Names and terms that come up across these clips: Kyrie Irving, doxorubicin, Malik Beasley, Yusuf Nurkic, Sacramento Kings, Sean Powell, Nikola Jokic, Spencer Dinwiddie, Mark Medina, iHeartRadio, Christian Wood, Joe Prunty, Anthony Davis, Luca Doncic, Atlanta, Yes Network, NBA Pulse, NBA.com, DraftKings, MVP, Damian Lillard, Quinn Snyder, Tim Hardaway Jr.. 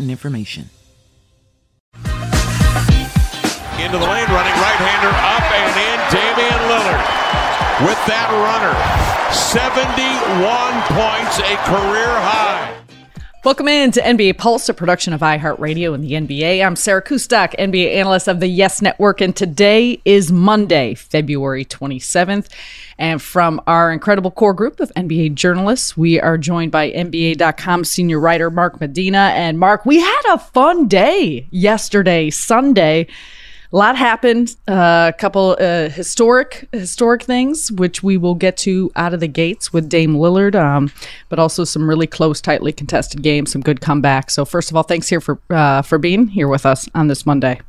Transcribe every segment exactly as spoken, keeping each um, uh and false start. information. Into the lane, running right-hander up and in, Damian Lillard with that runner. seventy-one points, a career high. Welcome in to N B A Pulse, a production of iHeartRadio and the N B A. I'm Sarah Kustak, N B A analyst of the Yes Network, and today is Monday, February twenty-seventh. And from our incredible core group of N B A journalists, we are joined by N B A dot com senior writer Mark Medina. And Mark, we had a fun day yesterday, Sunday. A lot happened, uh, a couple uh, historic historic things, which we will get to out of the gates with Dame Lillard, um, but also some really close, tightly contested games, some good comebacks. So first of all, thanks here for uh, for being here with us on this Monday.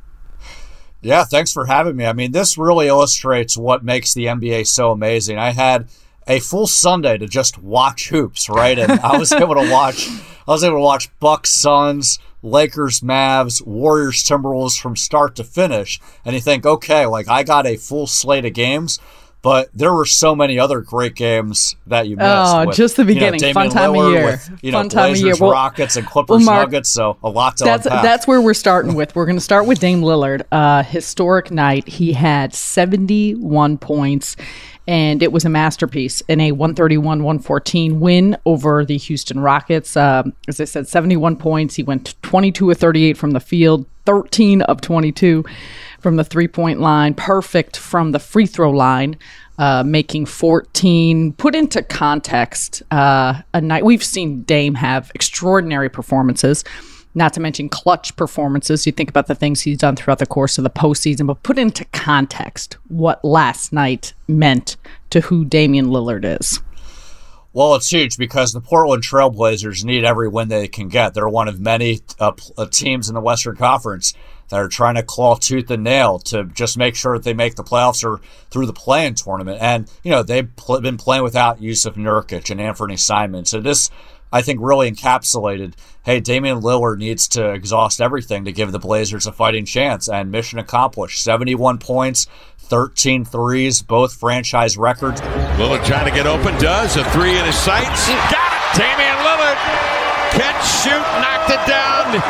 Yeah, thanks for having me. I mean, this really illustrates what makes the N B A so amazing. I had a full Sunday to just watch hoops, right? And I was able to watch. I was able to watch Bucks, Suns, Lakers, Mavs, Warriors, Timberwolves from start to finish. And you think, okay, like I got a full slate of games, but there were so many other great games that you missed. Oh, with, just the beginning. You know, Fun time Lillard of year. With, you know, Fun time Blazers, of year. Well, Rockets, and Clippers, well, Mark, Nuggets. So a lot to that's, unpack. That's where we're starting with. We're going to start with Dame Lillard. Uh, historic night. He had seventy-one points. And it was a masterpiece in a one thirty-one one fourteen win over the Houston Rockets. Um, as I said, seventy-one points. He went twenty-two of thirty-eight from the field, thirteen of twenty-two from the three-point line, perfect from the free throw line, uh, making fourteen. Put into context, uh, a night we've seen Dame have extraordinary performances, not to mention clutch performances. You think about the things he's done throughout the course of the postseason, but put into context what last night meant to who Damian Lillard is. Well, it's huge because the Portland Trailblazers need every win they can get. They're one of many uh, teams in the Western Conference that are trying to claw tooth and nail to just make sure that they make the playoffs or through the play-in tournament. And, you know, they've pl- been playing without Yusuf Nurkic and Anfernee Simons. So this, I think, really encapsulated, hey, Damian Lillard needs to exhaust everything to give the Blazers a fighting chance. And mission accomplished. seventy-one points. thirteen threes, both franchise records. Lillard trying to get open, does. A three in his sights. Got it! Damian Lillard can shoot, knocked it down.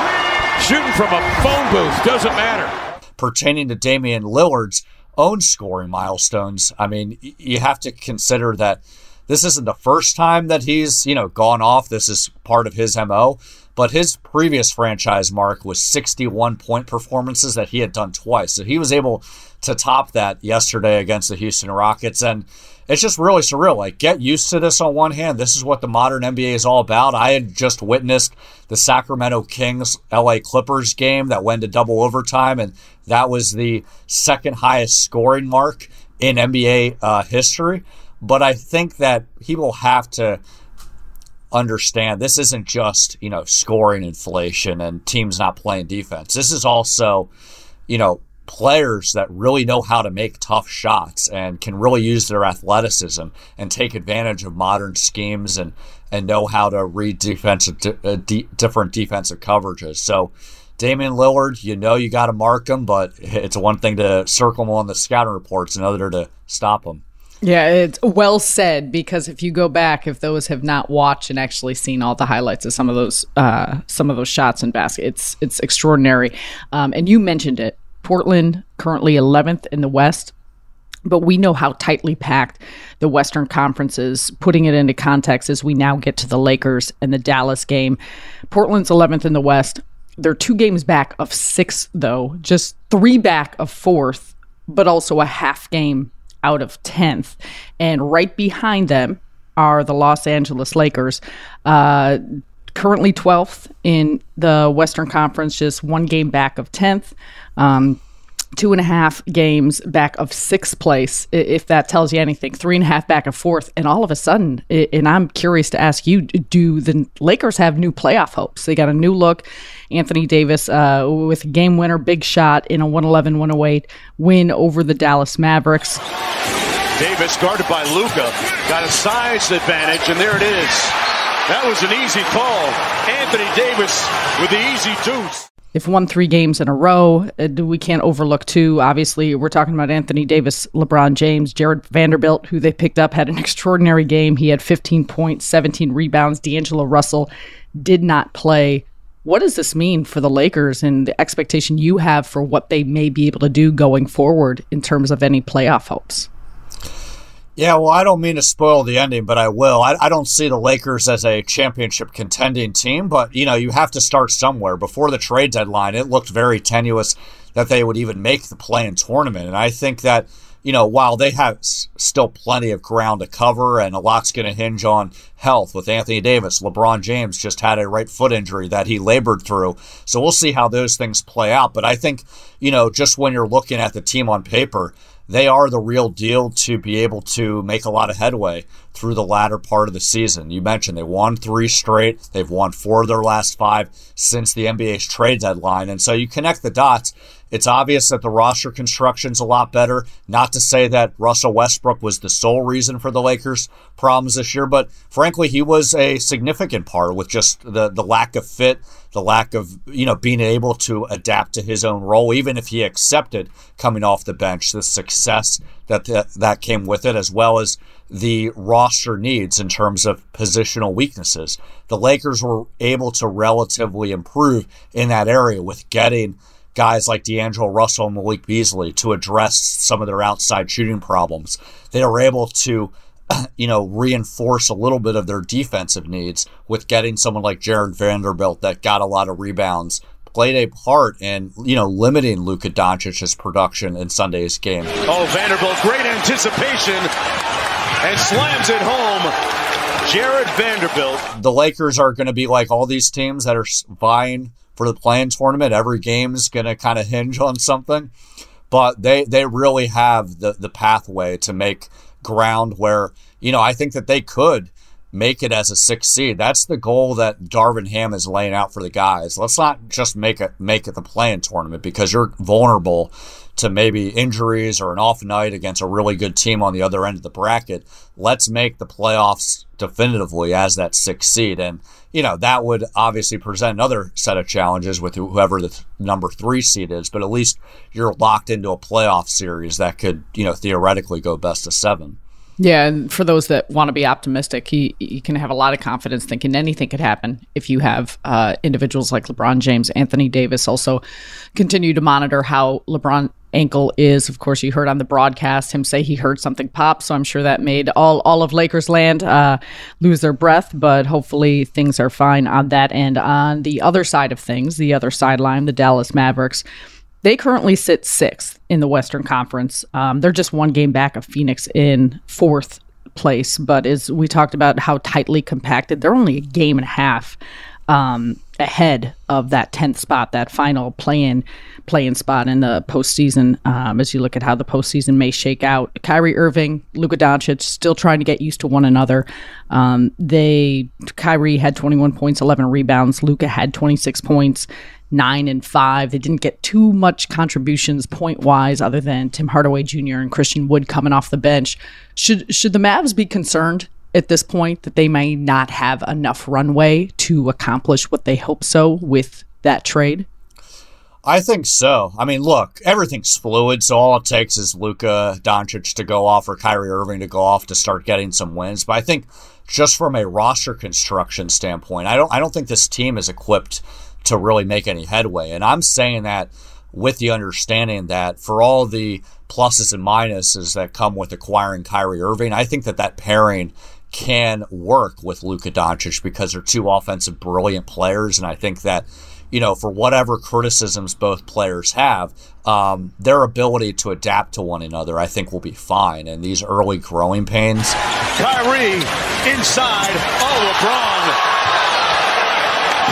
Shooting from a phone booth, doesn't matter. Pertaining to Damian Lillard's own scoring milestones, I mean, you have to consider that this isn't the first time that he's, you know, gone off. This is part of his M O. But his previous franchise mark was sixty-one point performances that he had done twice. So he was able to top that yesterday against the Houston Rockets. And it's just really surreal. Like, get used to this on one hand. This is what the modern N B A is all about. I had just witnessed the Sacramento Kings L A Clippers game that went to double overtime, and that was the second highest scoring mark in N B A uh, history. But I think that people have to understand this isn't just, you know, scoring inflation and teams not playing defense. This is also, you know, players that really know how to make tough shots and can really use their athleticism and take advantage of modern schemes and and know how to read defensive uh, d- different defensive coverages. So Damian Lillard, you know you got to mark him, but it's one thing to circle him on the scouting reports, another to stop him. Yeah, it's well said, because if you go back, if those have not watched and actually seen all the highlights of some of those uh, some of those shots and baskets, it's it's extraordinary. Um, and you mentioned it, Portland currently eleventh in the West, but we know how tightly packed the Western Conference is. Putting it into context as we now get to the Lakers and the Dallas game, Portland's eleventh in the West. They're two games back of sixth, though, just three back of fourth, but also a half game out of tenth. And right behind them are the Los Angeles Lakers, uh, currently twelfth in the Western Conference, just one game back of tenth, um, two and a half games back of sixth place, if that tells you anything, three and a half back of fourth. And all of a sudden, and I'm curious to ask you, do the Lakers have new playoff hopes? They got a new look. Anthony Davis uh, with a game winner, big shot in a one eleven one oh eight win over the Dallas Mavericks. Davis guarded by Luca, got a size advantage, and there it is. That was an easy call. Anthony Davis with the easy deuce. If won three games in a row, we can't overlook two. Obviously, we're talking about Anthony Davis, LeBron James, Jared Vanderbilt, who they picked up, had an extraordinary game. He had fifteen points, seventeen rebounds. D'Angelo Russell did not play. What does this mean for the Lakers and the expectation you have for what they may be able to do going forward in terms of any playoff hopes? Yeah, well, I don't mean to spoil the ending, but I will. I, I don't see the Lakers as a championship contending team, but, you know, you have to start somewhere. Before the trade deadline, it looked very tenuous that they would even make the play-in tournament. And I think that, you know, while they have s- still plenty of ground to cover, and a lot's going to hinge on health with Anthony Davis, LeBron James just had a right foot injury that he labored through. So we'll see how those things play out. But I think, you know, just when you're looking at the team on paper, they are the real deal to be able to make a lot of headway through the latter part of the season. You mentioned they won three straight. They've won four of their last five since the N B A's trade deadline. And so you connect the dots. It's obvious that the roster construction's a lot better. Not to say that Russell Westbrook was the sole reason for the Lakers' problems this year, but frankly, he was a significant part with just the, the lack of fit, the lack of, you know, being able to adapt to his own role, even if he accepted coming off the bench, the success that the, that came with it, as well as the roster needs in terms of positional weaknesses. The Lakers were able to relatively improve in that area with getting guys like D'Angelo Russell and Malik Beasley to address some of their outside shooting problems. They were able to, you know, reinforce a little bit of their defensive needs with getting someone like Jared Vanderbilt that got a lot of rebounds, played a part in, you know, limiting Luca Doncic's production in Sunday's game. Oh, Vanderbilt, great anticipation and slams it home. Jared Vanderbilt. The Lakers are going to be like all these teams that are vying for the play-in tournament. Every game is going to kind of hinge on something, but they, they really have the, the pathway to make ground where, you know, I think that they could make it as a six seed. That's the goal that Darvin Ham is laying out for the guys. Let's not just make it make it the play-in tournament, because you're vulnerable to maybe injuries or an off night against a really good team on the other end of the bracket. Let's make the playoffs definitively as that six seed. And, you know, that would obviously present another set of challenges with whoever the th- number three seed is, but at least you're locked into a playoff series that could, you know, theoretically go best of seven. Yeah, and for those that want to be optimistic, he, you can have a lot of confidence thinking anything could happen if you have uh, individuals like LeBron James, Anthony Davis. Also continue to monitor how LeBron ankle is. Of course, you heard on the broadcast him say he heard something pop, so I'm sure that made all, all of Lakers land uh, lose their breath, but hopefully things are fine on that end. On the other side of things, the other sideline, the Dallas Mavericks, they currently sit sixth in the Western Conference. Um, they're just one game back of Phoenix in fourth place, but as we talked about how tightly compacted, they're only a game and a half um, ahead of that tenth spot, that final play-in, play-in spot in the postseason, um, as you look at how the postseason may shake out. Kyrie Irving, Luca Doncic still trying to get used to one another. Um, they Kyrie had twenty-one points, eleven rebounds. Luca had twenty-six points, nine and five. They didn't get too much contributions point-wise other than Tim Hardaway Junior and Christian Wood coming off the bench. Should should the Mavs be concerned at this point that they may not have enough runway to accomplish what they hope so with that trade? I think so. I mean, look, everything's fluid, so all it takes is Luka Doncic to go off or Kyrie Irving to go off to start getting some wins. But I think just from a roster construction standpoint, I don't I don't think this team is equipped to really make any headway. And I'm saying that with the understanding that for all the pluses and minuses that come with acquiring Kyrie Irving, I think that that pairing can work with Luka Doncic because they're two offensive brilliant players. And I think that, you know, for whatever criticisms both players have, um, their ability to adapt to one another, I think, will be fine. And these early growing pains. Kyrie inside. Oh, LeBron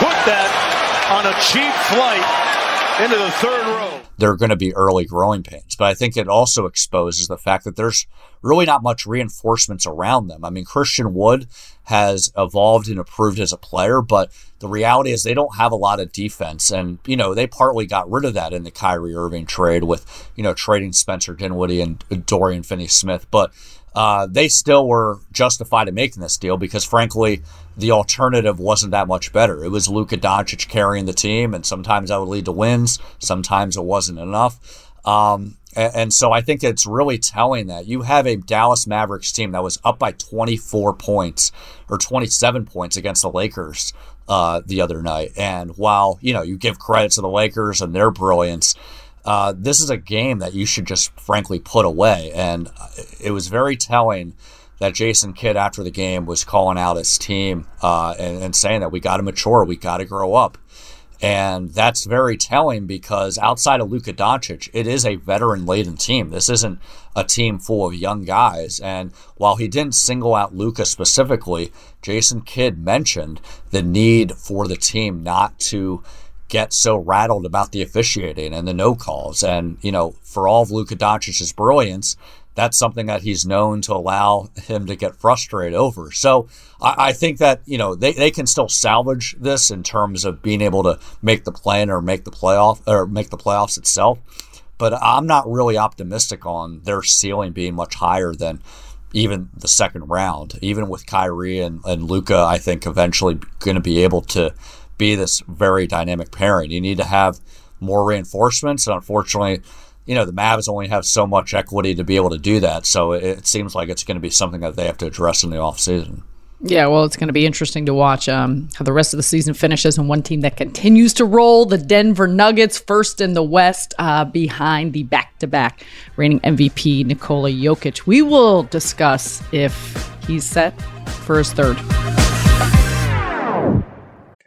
put that on a cheap flight into the third row. They're going to be early growing pains, but I think it also exposes the fact that there's really not much reinforcements around them. I mean, Christian Wood has evolved and improved as a player, but the reality is they don't have a lot of defense. And, you know, they partly got rid of that in the Kyrie Irving trade with, you know, trading Spencer Dinwiddie and Dorian Finney-Smith. But uh, they still were justified in making this deal because, frankly, the alternative wasn't that much better. It was Luka Doncic carrying the team, and sometimes that would lead to wins. Sometimes it wasn't enough. Um, and, and so I think it's really telling that you have a Dallas Mavericks team that was up by twenty-four points or twenty-seven points against the Lakers uh, the other night. And while, you know, you give credit to the Lakers and their brilliance, uh, this is a game that you should just frankly put away. And it was very telling that Jason Kidd after the game was calling out his team uh, and, and saying that we got to mature, we got to grow up. And that's very telling because outside of Luka Doncic, it is a veteran-laden team. This isn't a team full of young guys. And while he didn't single out Luka specifically, Jason Kidd mentioned the need for the team not to get so rattled about the officiating and the no calls. And, you know, for all of Luka Doncic's brilliance, that's something that he's known to allow him to get frustrated over. So I, I think that, you know, they, they can still salvage this in terms of being able to make the play or make the playoff or make the playoffs itself. But I'm not really optimistic on their ceiling being much higher than even the second round. Even with Kyrie and, and Luka, I think eventually going to be able to be this very dynamic pairing. You need to have more reinforcements. And unfortunately, you know, the Mavs only have so much equity to be able to do that. So it, it seems like it's going to be something that they have to address in the offseason. Yeah, well, it's going to be interesting to watch um, how the rest of the season finishes. And one team that continues to roll, the Denver Nuggets, first in the West, uh, behind the back-to-back reigning M V P Nikola Jokic. We will discuss if he's set for his third.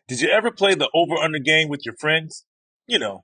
Did you ever play the over-under game with your friends? You know,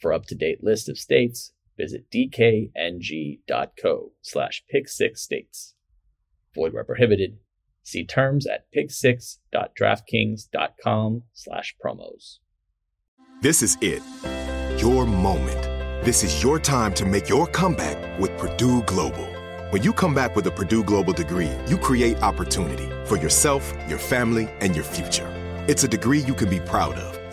For up-to-date list of states, visit dkng.co slash pick six states. Void where prohibited. See terms at pick six dot draft kings dot com slash promos. This is it. Your moment. This is your time to make your comeback with Purdue Global. When you come back with a Purdue Global degree, you create opportunity for yourself, your family, and your future. It's a degree you can be proud of,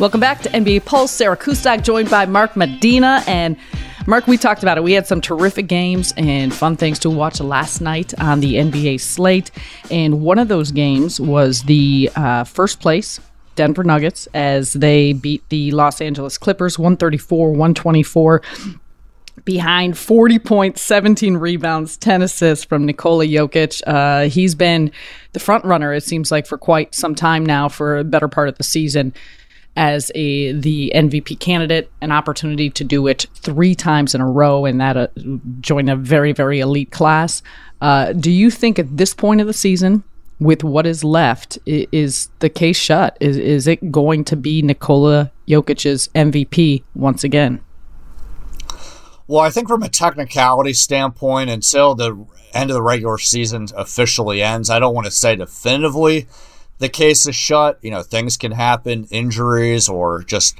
Welcome back to N B A Pulse. Sarah Kustak joined by Mark Medina. And Mark, we talked about it. We had some terrific games and fun things to watch last night on the N B A slate. And one of those games was the uh, first place Denver Nuggets as they beat the Los Angeles Clippers one thirty-four to one twenty-four. Behind forty points, seventeen rebounds, ten assists from Nikola Jokic. Uh, he's been the front runner, it seems like, for quite some time now, for a better part of the season, as a the M V P candidate, an opportunity to do it three times in a row and that uh, join a very, very elite class. Uh, do you think at this point of the season, with what is left, is the case shut? Is, is it going to be Nikola Jokic's M V P once again? Well, I think from a technicality standpoint, until the end of the regular season officially ends, I don't want to say definitively the case is shut. You know, things can happen, injuries or just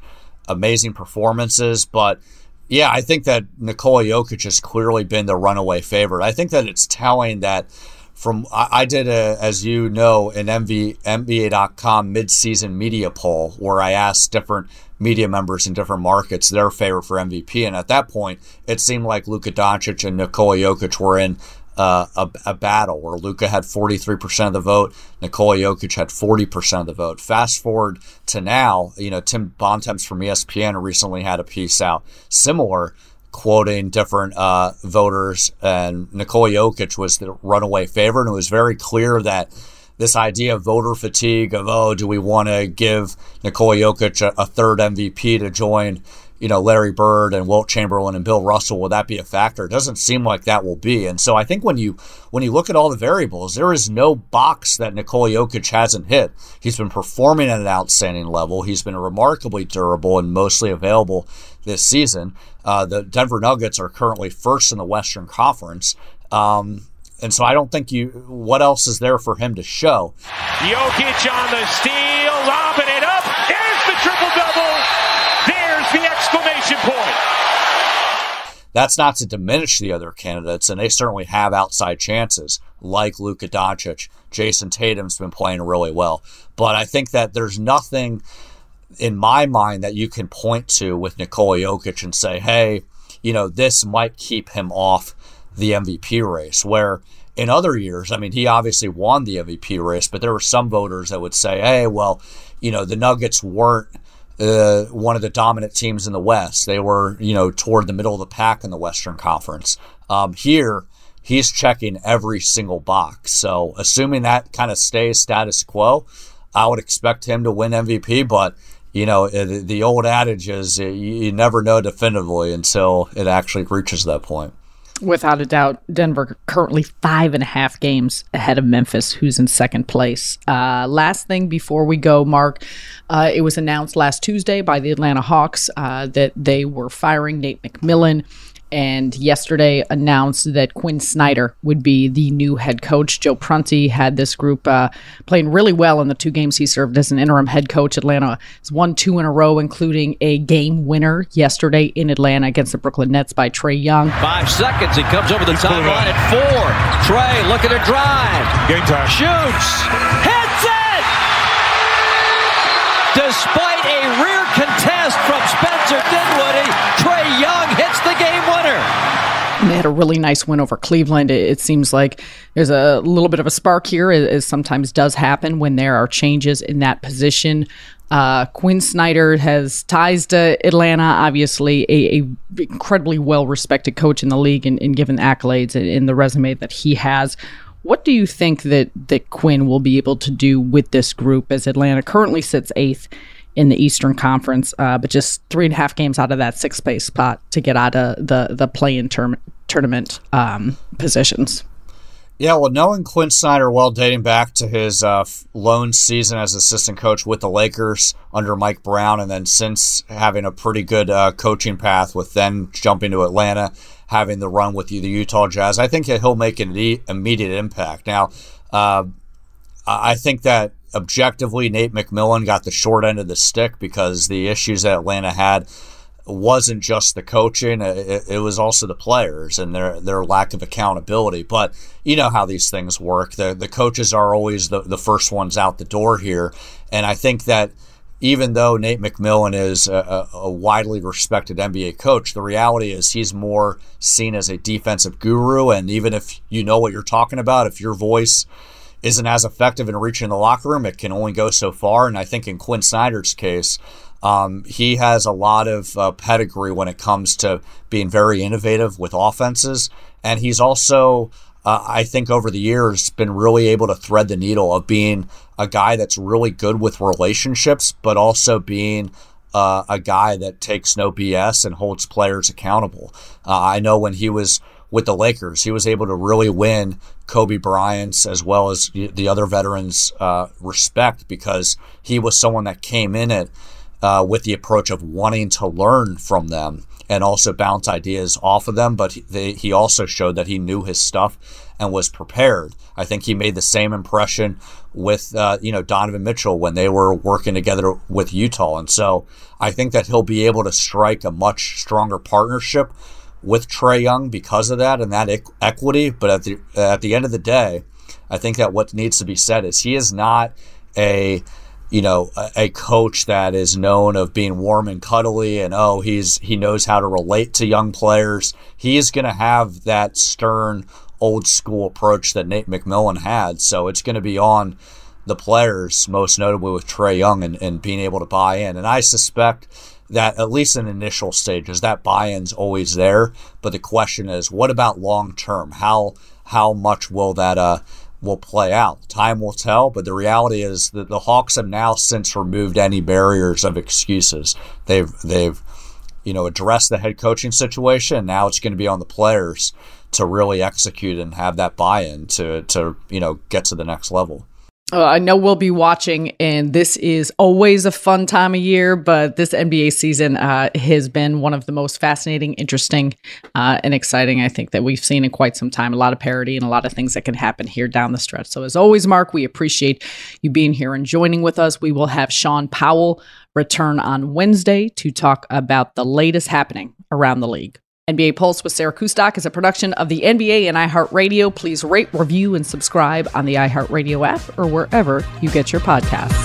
amazing performances. But yeah, I think that Nikola Jokic has clearly been the runaway favorite. I think that it's telling that from, I did, a, as you know, an N B A dot com midseason media poll where I asked different media members in different markets their favorite for M V P. And at that point, it seemed like Luca Doncic and Nikola Jokic were in Uh, a, a battle where Luka had forty-three percent of the vote, Nikola Jokic had forty percent of the vote. Fast forward to now, you know, Tim Bontemps from E S P N recently had a piece out similar, quoting different uh, voters, and Nikola Jokic was the runaway favorite, and it was very clear that this idea of voter fatigue of, oh, do we want to give Nikola Jokic a, a third M V P to join, you know, Larry Bird and Wilt Chamberlain and Bill Russell, will that be a factor? It doesn't seem like that will be. And so I think when you when you look at all the variables, there is no box that Nikola Jokic hasn't hit. He's been performing at an outstanding level. He's been remarkably durable and mostly available this season. Uh, the Denver Nuggets are currently first in the Western Conference. Um, and so I don't think you, what else is there for him to show? Jokic on the steal, lobbing it up. There's the triple-double. The exclamation point. That's not to diminish the other candidates, and they certainly have outside chances, like Luka Doncic. Jason Tatum's been playing really well. But I think that there's nothing in my mind that you can point to with Nikola Jokic and say, hey, you know, this might keep him off the M V P race, where in other years, I mean, he obviously won the M V P race, but there were some voters that would say, hey, well, you know, the Nuggets weren't Uh, one of the dominant teams in the West. They were, you know, toward the middle of the pack in the Western Conference. Um, here, he's checking every single box. So assuming that kind of stays status quo, I would expect him to win M V P. But, you know, the, the old adage is you, you never know definitively until it actually reaches that point. Without a doubt, Denver currently five and a half games ahead of Memphis, who's in second place. Uh, last thing before we go, Mark, uh, it was announced last Tuesday by the Atlanta Hawks uh, that they were firing Nate McMillan and yesterday announced that Quinn Snyder would be the new head coach. Joe Prunty had this group uh, playing really well in the two games he served as an interim head coach. Atlanta has won two in a row, including a game winner yesterday in Atlanta against the Brooklyn Nets by Trey Young. Five seconds. He comes over the top line at four. Trey looking to drive. Game time. Shoots. Hits it! Despite a rear contest from Spencer Dinwiddie, Trey Young hits the game winner. And they had a really nice win over Cleveland. It, it seems like there's a little bit of a spark here, as sometimes does happen when there are changes in that position. Uh, Quinn Snyder has ties to Atlanta, obviously a, a incredibly well-respected coach in the league, and, and given the accolades and, and the resume that he has. What do you think that, that Quinn will be able to do with this group, as Atlanta currently sits eighth in the Eastern Conference, uh, but just three and a half games out of that sixth place spot to get out of the, the play-in term, tournament um, positions? Yeah, well, knowing Quinn Snyder well, dating back to his uh, lone season as assistant coach with the Lakers under Mike Brown, and then since having a pretty good uh, coaching path with then jumping to Atlanta, having the run with the Utah Jazz, I think that he'll make an immediate impact. Now, uh, I think that objectively Nate McMillan got the short end of the stick, because the issues that Atlanta had wasn't just the coaching, it, it was also the players and their their lack of accountability. But you know how these things work. The the coaches are always the, the first ones out the door here. And I think that even though Nate McMillan is a, a widely respected N B A coach, the reality is he's more seen as a defensive guru. And even if you know what you're talking about, if your voice isn't as effective in reaching the locker room, it can only go so far. And I think in Quinn Snyder's case, Um, he has a lot of uh, pedigree when it comes to being very innovative with offenses. And he's also, uh, I think over the years, been really able to thread the needle of being a guy that's really good with relationships, but also being uh, a guy that takes no B S and holds players accountable. Uh, I know when he was with the Lakers, he was able to really win Kobe Bryant's as well as the other veterans' uh, respect, because he was someone that came in it Uh, with the approach of wanting to learn from them and also bounce ideas off of them. But he, they, he also showed that he knew his stuff and was prepared. I think he made the same impression with uh, you know Donovan Mitchell when they were working together with Utah. And so I think that he'll be able to strike a much stronger partnership with Trae Young because of that and that e- equity. But at the at the end of the day, I think that what needs to be said is he is not a you know, a coach that is known of being warm and cuddly and, oh, he's he knows how to relate to young players. He is going to have that stern, old school approach that Nate McMillan had. So it's going to be on the players, most notably with Trae Young, and, and being able to buy in. And I suspect that at least in initial stages, that buy-in's always there. But the question is, what about long term? How how much will that uh? will play out? Time will tell, but the reality is that the Hawks have now since removed any barriers of excuses. They've they've you know addressed the head coaching situation. Now it's going to be on the players to really execute and have that buy-in to to you know get to the next level. Uh, I know we'll be watching, and this is always a fun time of year, but this N B A season uh, has been one of the most fascinating, interesting, uh, and exciting, I think, that we've seen in quite some time. A lot of parity and a lot of things that can happen here down the stretch. So as always, Mark, we appreciate you being here and joining with us. We will have Sean Powell return on Wednesday to talk about the latest happening around the league. N B A Pulse with Sarah Kustak is a production of the N B A and iHeartRadio. Please rate, review, and subscribe on the iHeartRadio app or wherever you get your podcasts.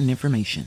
information.